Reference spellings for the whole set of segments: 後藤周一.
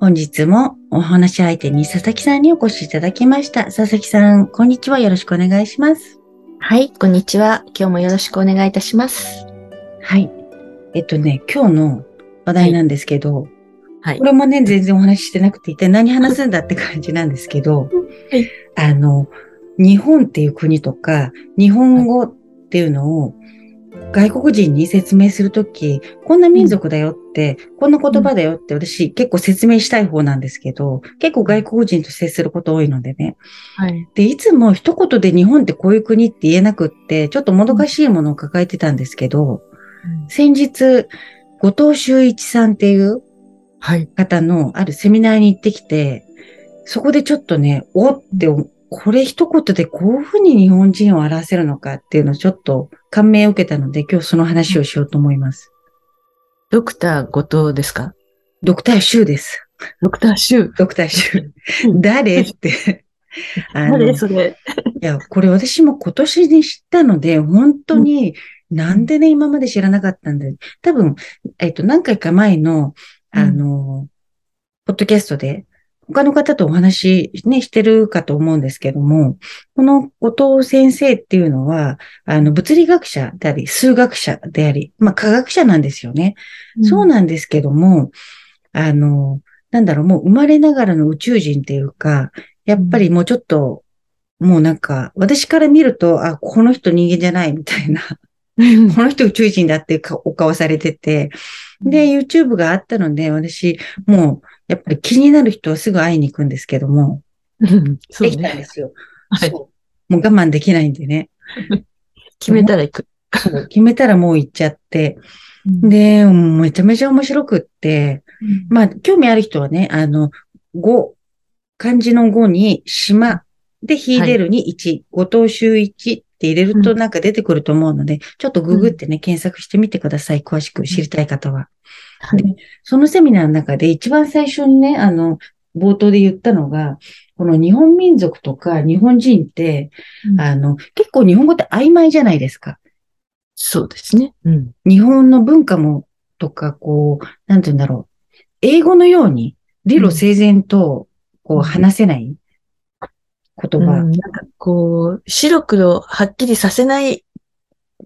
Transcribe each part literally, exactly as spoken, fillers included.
本日もお話し相手に佐々木さんにお越しいただきました。佐々木さん、こんにちは。よろしくお願いします。はい、こんにちは。今日もよろしくお願いいたします。はい。えっとね、今日の話題なんですけど、はい、これもね、全然お話ししてなくて、一体何話すんだって感じなんですけど、はい、あの、日本っていう国とか、日本語っていうのを、外国人に説明するとき、こんな民族だよって、うん、こんな言葉だよって、私結構説明したい方なんですけど、結構外国人と接すること多いのでね。はい。で、いつも一言で日本ってこういう国って言えなくって、ちょっともどかしいものを抱えてたんですけど、うん、先日、後藤周一さんっていう方のあるセミナーに行ってきて、そこでちょっとね、おって思って、これ一言でこういうふうに日本人を表せるのかっていうのをちょっと感銘を受けたので、今日その話をしようと思います。ドクター後藤ですか？ドクター周です。ドクター周。ドクター周。誰って。あの誰それ。いや、これ私も今年に知ったので、本当になんでね、今まで知らなかったんだよ。多分、えっと、何回か前の、あの、うん、ポッドキャストで、他の方とお話ね、してるかと思うんですけども、この後藤先生っていうのは、あの、物理学者であり、数学者であり、まあ、科学者なんですよね。うん、そうなんですけども、あの、なんだろう、もう生まれながらの宇宙人っていうか、やっぱりもうちょっと、もうなんか、私から見ると、あ、この人人間じゃないみたいな、この人宇宙人だっていうお顔されてて、で、YouTube があったので、私、もう、やっぱり気になる人はすぐ会いに行くんですけども、そうね、できたんですよ、はいそう。もう我慢できないんでね。決めたら行く。そう決めたらもう行っちゃって。うん、で、めちゃめちゃ面白くって、うん、まあ、興味ある人はね、あの、ご、漢字のごに島で秀でるにいち、はい、後藤周一って入れるとなんか出てくると思うので、うん、ちょっとググってね、検索してみてください。詳しく知りたい方は。で、そのセミナーの中で一番最初にね、あの、冒頭で言ったのが、この日本民族とか日本人って、うん、あの、結構日本語って曖昧じゃないですか。そうですね。うん、日本の文化も、とか、こう、なんて言うんだろう。英語のように、理路整然と、こう、話せない。うん言葉、うん、なんかこう白黒はっきりさせない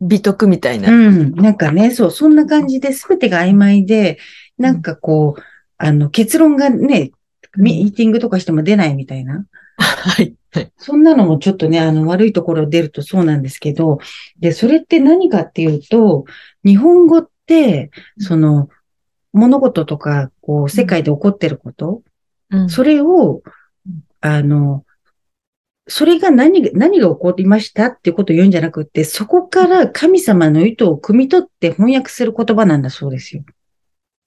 美徳みたいな、うん、なんかねそうそんな感じで全てが曖昧でなんかこうあの結論がねミーティングとかしても出ないみたいな、はい、はい、そんなのもちょっとねあの悪いところ出るとそうなんですけどでそれって何かっていうと日本語ってその物事とかこう世界で起こってること、うん、それをあのそれが何、何が起こりましたっていうことを言うんじゃなくて、そこから神様の意図を汲み取って翻訳する言葉なんだそうですよ。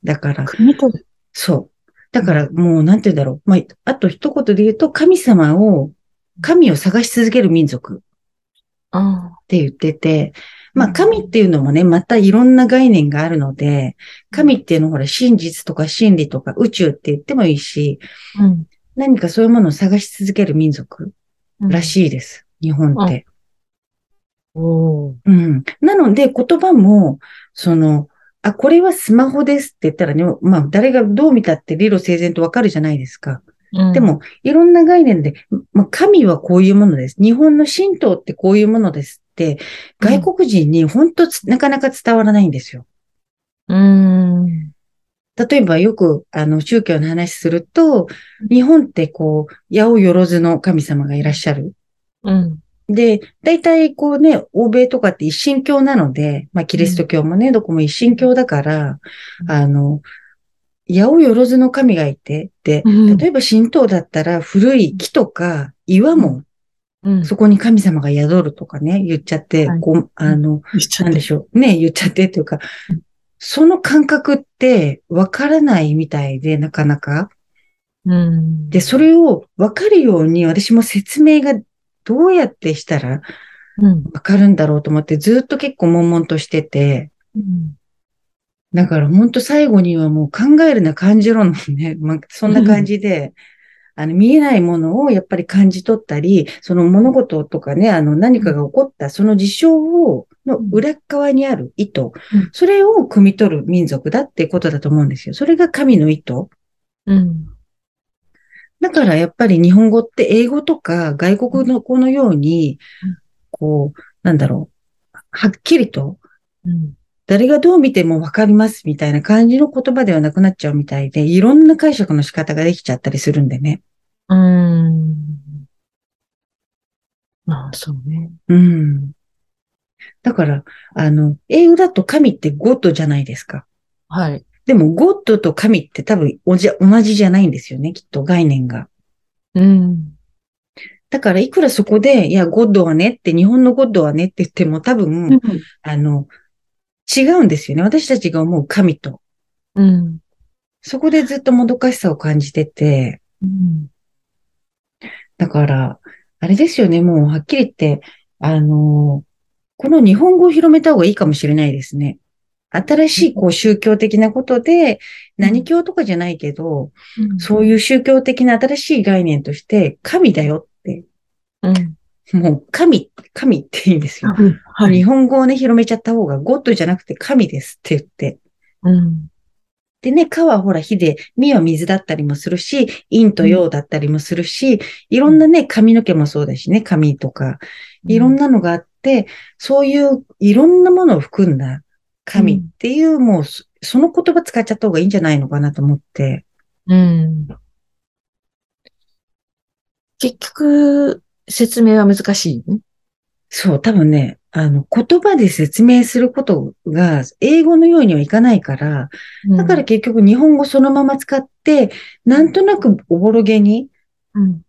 だから。汲み取る？そう。だからもうなんて言うんだろう。まあ、あと一言で言うと、神様を、神を探し続ける民族。って言ってて、まあ神っていうのもね、またいろんな概念があるので、神っていうのはほら真実とか真理とか宇宙って言ってもいいし、うん、何かそういうものを探し続ける民族。らしいです。日本って。おー。うん。なので言葉も、その、あ、これはスマホですって言ったらね、まあ誰がどう見たって理路整然とわかるじゃないですか。うん、でも、いろんな概念で、まあ、神はこういうものです。日本の神道ってこういうものですって、外国人に本当なかなか伝わらないんですよ。うん。例えばよく、あの、宗教の話すると、日本ってこう、八百万の神様がいらっしゃる。うん。で、大体こうね、欧米とかって一神教なので、まあ、キリスト教もね、うん、どこも一神教だから、うん、あの、八百万の神がいて、で、例えば神道だったら古い木とか岩も、うん、そこに神様が宿るとかね、言っちゃって、はい、こう、あの、なんでしょう。ね、言っちゃってというか、うんその感覚ってわからないみたいで、なかなか。うん、で、それを分かるように私も説明がどうやってしたら分かるんだろうと思って、ずっと結構悶々としてて、うん、だから本当最後にはもう考えるな感じろのね、まあ、そんな感じで、うん、あの見えないものをやっぱり感じ取ったり、その物事とかね、あの何かが起こったその事象をの裏側にある意図、うん、それを汲み取る民族だってことだと思うんですよ。それが神の意図。うん、だからやっぱり日本語って英語とか外国の子のように、こう、なんだろう、はっきりと、うん、誰がどう見てもわかりますみたいな感じの言葉ではなくなっちゃうみたいで、いろんな解釈の仕方ができちゃったりするんでね。うーん。まあ、そうね。うん。だから、あの、英語だと神ってゴッドじゃないですか。はい。でも、ゴッドと神って多分おじゃ同じじゃないんですよね、きっと概念が。うん。だから、いくらそこで、いや、ゴッドはねって、日本のゴッドはねって言っても多分、うん、あの、違うんですよね。私たちが思う神と。うん。そこでずっともどかしさを感じてて。うん。だから、あれですよね、もうはっきり言って、あの、この日本語を広めた方がいいかもしれないですね。新しいこう宗教的なことで、何教とかじゃないけど、うん、そういう宗教的な新しい概念として、神だよって。うん、もう神、神っていいんですよ、うんはい。日本語をね、広めちゃった方が、ゴッドじゃなくて神ですって言って。うん、でね、かはほら火で、みは水だったりもするし、陰と陽だったりもするし、うん、いろんなね、髪の毛もそうだしね、髪とか、いろんなのがあって、うんで、そういういろんなものを含んだ神っていう、うん、もうその言葉使っちゃった方がいいんじゃないのかなと思って。うん。結局、説明は難しいね。そう、多分ね、あの、言葉で説明することが英語のようにはいかないから、うん、だから結局日本語そのまま使って、なんとなくおぼろげに、うん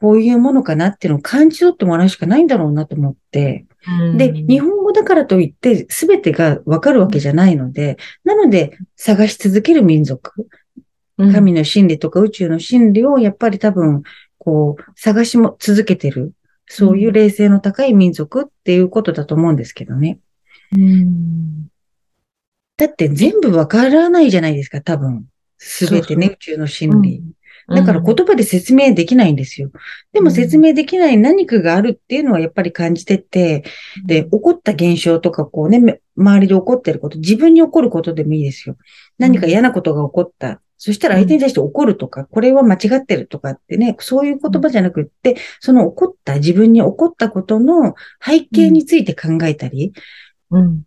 こういうものかなっていうのを感じ取ってもらうしかないんだろうなと思って。うん、で、日本語だからといって全てがわかるわけじゃないので、なので探し続ける民族、神の真理とか宇宙の真理をやっぱり多分、こう、探しも続けてる、そういう霊性の高い民族っていうことだと思うんですけどね。うん、だって全部わからないじゃないですか、多分。全てね、そうそう宇宙の真理。うんだから言葉で説明できないんですよ。でも説明できない何かがあるっていうのはやっぱり感じてて、で、起こった現象とかこうね、周りで起こってること、自分に起こることでもいいですよ。何か嫌なことが起こった。そしたら相手に対して怒るとか、これは間違ってるとかってね、そういう言葉じゃなくって、その起こった、自分に起こったことの背景について考えたり、うんうん、っ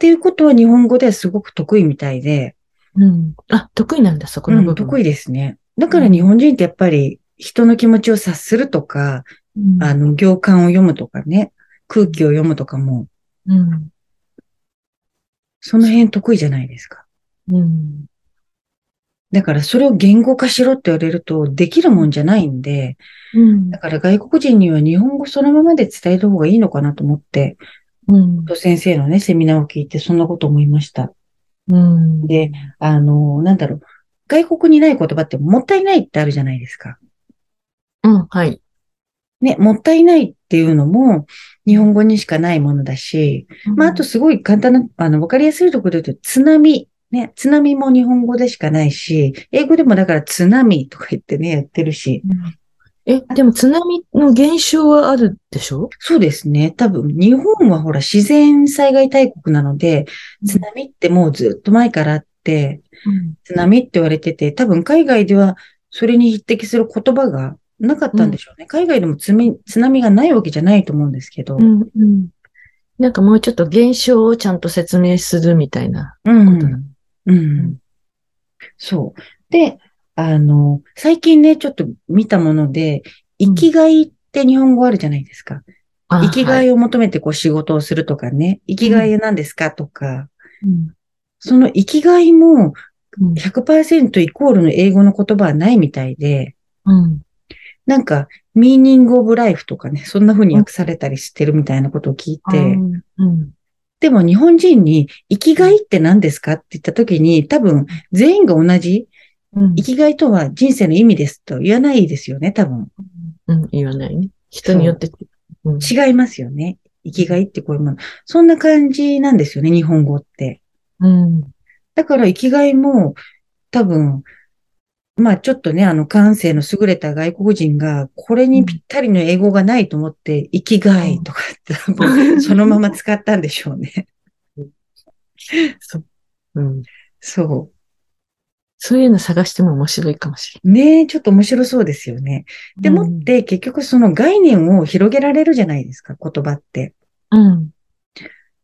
ていうことは日本語ではすごく得意みたいで、うん。あ、得意なんだ、そこの部分。うん、得意ですね。だから日本人ってやっぱり人の気持ちを察するとか、うん、あの、行間を読むとかね、空気を読むとかも、うん。その辺得意じゃないですか。うん。だからそれを言語化しろって言われるとできるもんじゃないんで、うん。だから外国人には日本語そのままで伝えた方がいいのかなと思って、うん。先生のね、セミナーを聞いてそんなこと思いました。うん、で、あの、なんだろう、外国にない言葉ってもったいないってあるじゃないですか。うん、はい。ね、もったいないっていうのも日本語にしかないものだし、うん、まあ、あとすごい簡単な、あの、わかりやすいところで言うと、津波。ね、津波も日本語でしかないし、英語でもだから津波とか言ってね、やってるし。うん、え、でも津波の現象はあるでしょ？そうですね。多分、日本はほら自然災害大国なので、津波ってもうずっと前からあって、うん、津波って言われてて、多分海外ではそれに匹敵する言葉がなかったんでしょうね。うん、海外でも津波、津波がないわけじゃないと思うんですけど、うんうん。なんかもうちょっと現象をちゃんと説明するみたいなことなの。うん、うんうん。そう。で、あの、最近ね、ちょっと見たもので、生きがいって日本語あるじゃないですか。うん、生きがいを求めてこう仕事をするとかね、生きがいなんですかとか、うん、その生きがいも ひゃくパーセント イコールの英語の言葉はないみたいで、うん、なんか、ミーニングオブライフとかね、そんな風に訳されたりしてるみたいなことを聞いて、うんうんでも日本人に生きがいって何ですかって言った時に、多分全員が同じ、うん、生きがいとは人生の意味ですと言わないですよね、多分。うん、言わないね。人によって、うん、違いますよね。生きがいってこういうもの。そんな感じなんですよね、日本語って。うん。だから生きがいも多分、まあちょっとね、あの感性の優れた外国人がこれにぴったりの英語がないと思って、生きがいとかって多分そのまま使ったんでしょうね。そう。うん。そう。そういうの探しても面白いかもしれない。ねえ、ちょっと面白そうですよね。でもって、結局その概念を広げられるじゃないですか、言葉って。うん。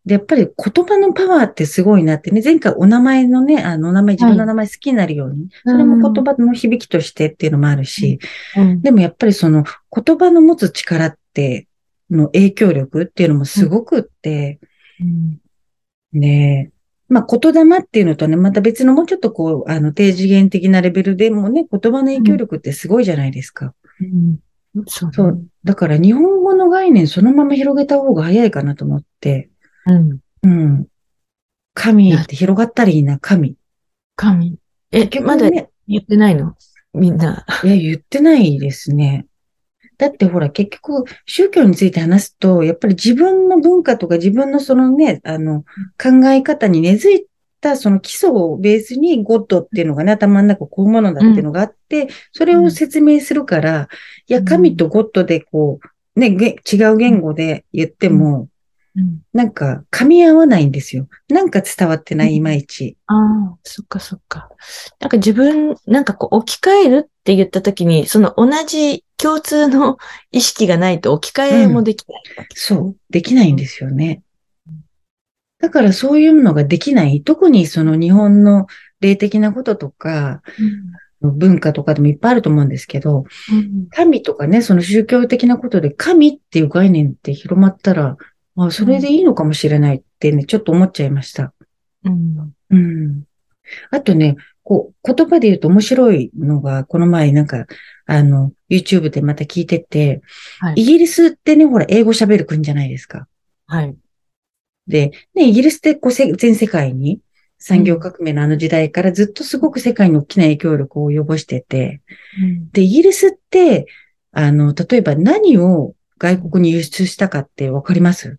で、やっぱり言葉のパワーってすごいなってね、前回お名前のね、あの、お名前、自分の名前好きになるように、はい、それも言葉の響きとしてっていうのもあるし、うんうん、でもやっぱりその言葉の持つ力って、の影響力っていうのもすごくって、うんうん、ねえ、まあ、言霊っていうのとね、また別のもうちょっとこう、あの、低次元的なレベルでもね、言葉の影響力ってすごいじゃないですか。うんうん、そう、ね。そう。だから日本語の概念そのまま広げた方が早いかなと思って。うん。うん。神って広がったらいいな、神。神。え、ね、まだ言ってないの？みんな。いや、言ってないですね。だってほら、結局、宗教について話すと、やっぱり自分の文化とか自分のそのね、あの、考え方に根付いたその基礎をベースにゴッドっていうのがね、頭の中こういうものだっていうのがあって、うん、それを説明するから、うん、いや、神とゴッドでこう、ね、違う言語で言っても、うん、なんか噛み合わないんですよ。なんか伝わってない、いまいち。ああ、そっかそっか。なんか自分、なんかこう置き換えるって言ったときに、その同じ共通の意識がないと置き換えもできない、うん。そう、できないんですよね。だからそういうのができない。特にその日本の霊的なこととか、うん、文化とかでもいっぱいあると思うんですけど、うん、神とかね、その宗教的なことで神っていう概念って広まったら、あ、それでいいのかもしれないってね、うん、ちょっと思っちゃいました。うん。うん。あとね、こう、言葉で言うと面白いのが、この前なんか、あの、YouTube でまた聞いてて、はい、イギリスってね、ほら、英語喋る国じゃないですか。はい。で、ね、イギリスってこうせ、全世界に、産業革命のあの時代からずっとすごく世界に大きな影響力を及ぼしてて、うん、で、イギリスって、あの、例えば何を外国に輸出したかってわかります？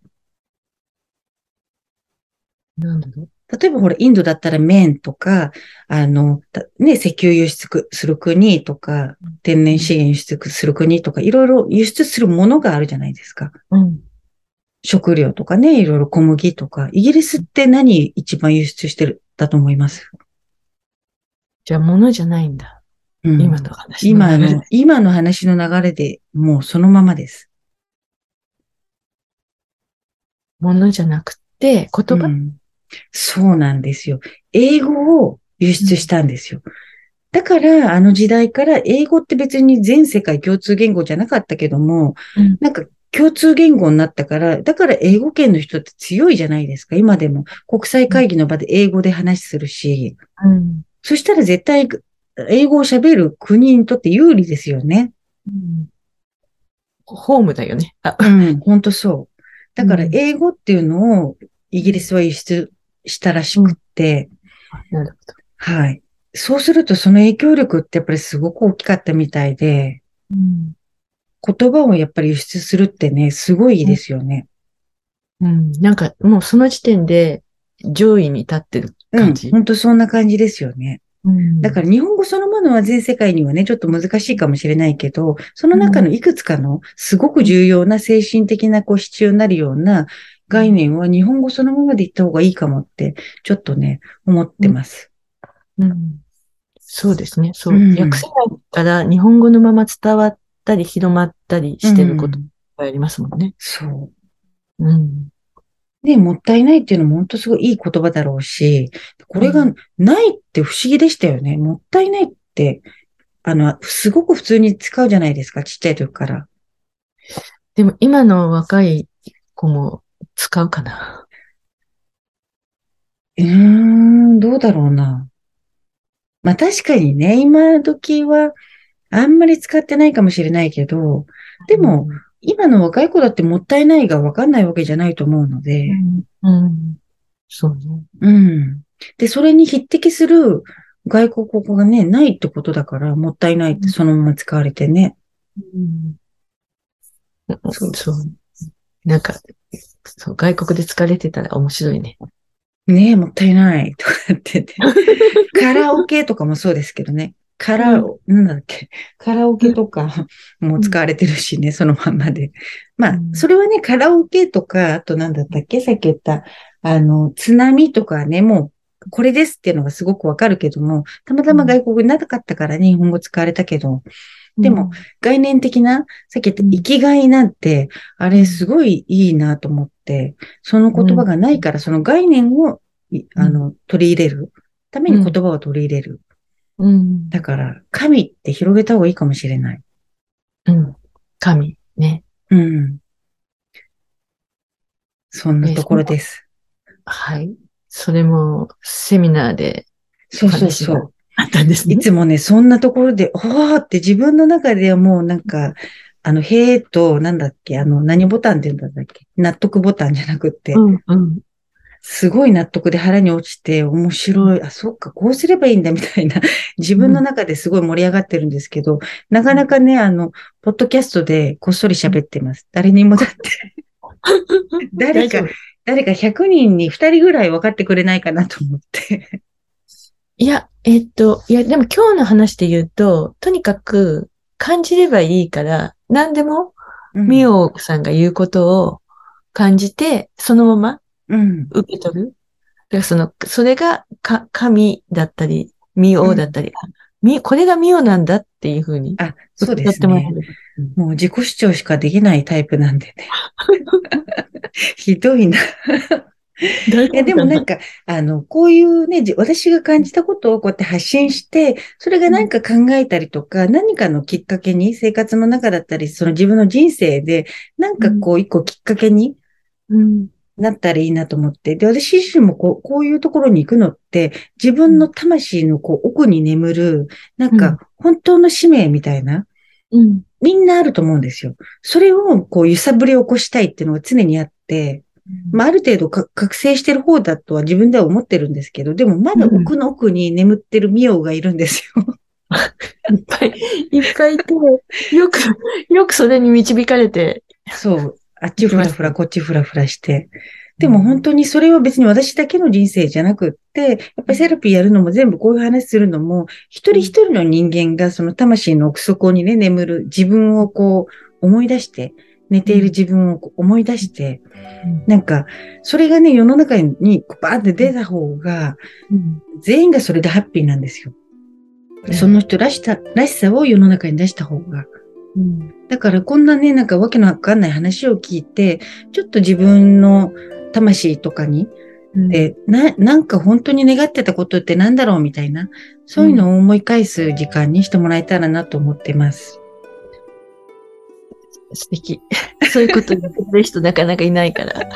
なんだろう。例えばほら、インドだったら綿とか、あの、ね、石油輸出する国とか、天然資源輸出する国とか、いろいろ輸出するものがあるじゃないですか。うん。食料とかね、いろいろ小麦とか。イギリスって何一番輸出してる、だと思います？じゃあ、物じゃないんだ。うん。今の話の流れ。今の、今の話の流れでもうそのままです。物じゃなくて、で、言葉、うん、そうなんですよ。英語を輸出したんですよ。だから、あの時代から英語って別に全世界共通言語じゃなかったけども、うん、なんか共通言語になったから、だから英語圏の人って強いじゃないですか。今でも国際会議の場で英語で話するし、うん、そしたら絶対英語を喋る国にとって有利ですよね。うん、ホームだよね。あ、うん、ほんとそう。だから英語っていうのをイギリスは輸出したらしくて、うん、なるほど。はい。そうするとその影響力ってやっぱりすごく大きかったみたいで、うん、言葉をやっぱり輸出するってね、すごいですよね。うん。なんかもうその時点で上位に立ってる感じ。うん、本当そんな感じですよね。うん、だから日本語そのものは全世界にはね、ちょっと難しいかもしれないけど、その中のいくつかのすごく重要な精神的なこう必要になるような概念は日本語そのままで言った方がいいかもって、ちょっとね、思ってます。うんうん、そうですね。そう。うん、訳せないから日本語のまま伝わったり広まったりしてることがありますもんね。うん、そう。うんね、もったいないっていうのも本当すごいいい言葉だろうし、これがないって不思議でしたよね。もったいないって、あの、すごく普通に使うじゃないですか、ちっちゃい時から。でも今の若い子も使うかな。うーん、どうだろうな。まあ確かにね、今時はあんまり使ってないかもしれないけど、でも、うん今の若い子だってもったいないが分かんないわけじゃないと思うので。うん。うん、そうね。うん。で、それに匹敵する外国語がね、ないってことだから、もったいないって、そのまま使われてね。うん、そうそう。なんかそう、外国で使われてたら面白いね。ねえ、もったいないとか言ってて。カラオケとかもそうですけどね。カラオ、うん、なんだっけ。カラオケとかも使われてるしね、うん、そのままで。まあ、それはね、カラオケとか、あとなんだったっけ、さっき言った、あの、津波とかね、もう、これですっていうのがすごくわかるけども、たまたま外国になかったからね、日本語使われたけど、でも、概念的な、さっき言った生きがいなんて、あれすごいいいなと思って、その言葉がないから、その概念を、あの、取り入れるために言葉を取り入れる。うん、だから、神って広げた方がいいかもしれない。うん。神ね。うん。そんなところです。はい。それも、セミナーで、そうそうそう。あったんですね。いつもね、そんなところで、おーって自分の中ではもうなんか、あの、へーと、なんだっけ、あの、何ボタンって言うんだっけ、納得ボタンじゃなくって、うんうん、すごい納得で腹に落ちて、面白い、あ、そっか、こうすればいいんだみたいな、自分の中ですごい盛り上がってるんですけど、うん、なかなかね、あの、ポッドキャストでこっそり喋ってます。誰にもだって。誰か、誰かひゃくにんにふたりぐらい分かってくれないかなと思って。いや、えっと、いや、でも今日の話で言うと、とにかく感じればいいから、何でも、みおさんが言うことを感じて、そのまま受け取る。うん、だからその、それがか、神だったり、みおだったり、み、うん、これがみおなんだっていうふうに。あ、そうですね。もう自己主張しかできないタイプなんでね。ひどいな。いやでもなんか、あの、こういうね、私が感じたことをこうやって発信して、それが何か考えたりとか、何かのきっかけに、生活の中だったり、その自分の人生で、なんかこう一個きっかけになったらいいなと思って。で、私自身もこう、こういうところに行くのって、自分の魂のこう奥に眠る、なんか本当の使命みたいな。うん、みんなあると思うんですよ。それをこう揺さぶりを起こしたいっていうのが常にあって、まあ、ある程度か覚醒してる方だとは自分では思ってるんですけど、でもまだ奥の奥に眠ってるミオがいるんですよ。いっぱい、いっぱいいて、よく、よくそれに導かれて。そう。あっちふらふら、こっちふらふらして。でも本当にそれは別に私だけの人生じゃなくって、やっぱりセラピーやるのも全部こういう話するのも、一人一人の人間がその魂の奥底にね、眠る自分をこう思い出して、寝ている自分を思い出して、うん、なんか、それがね、世の中にバーって出た方が、うん、全員がそれでハッピーなんですよ。うん、その人らしさ、らしさを世の中に出した方が。うん、だから、こんなね、なんかわけのわかんない話を聞いて、ちょっと自分の魂とかに、うん、でな、なんか本当に願ってたことってなんだろうみたいな、そういうのを思い返す時間にしてもらえたらなと思ってます。素敵。そういうこと言ってる人なかなかいないから。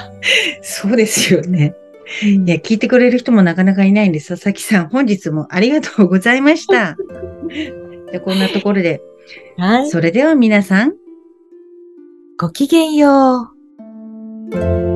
そうですよね。いや、聞いてくれる人もなかなかいないんです。佐々木さん、本日もありがとうございました。じゃこんなところで。はい。それでは皆さん、ごきげんよう。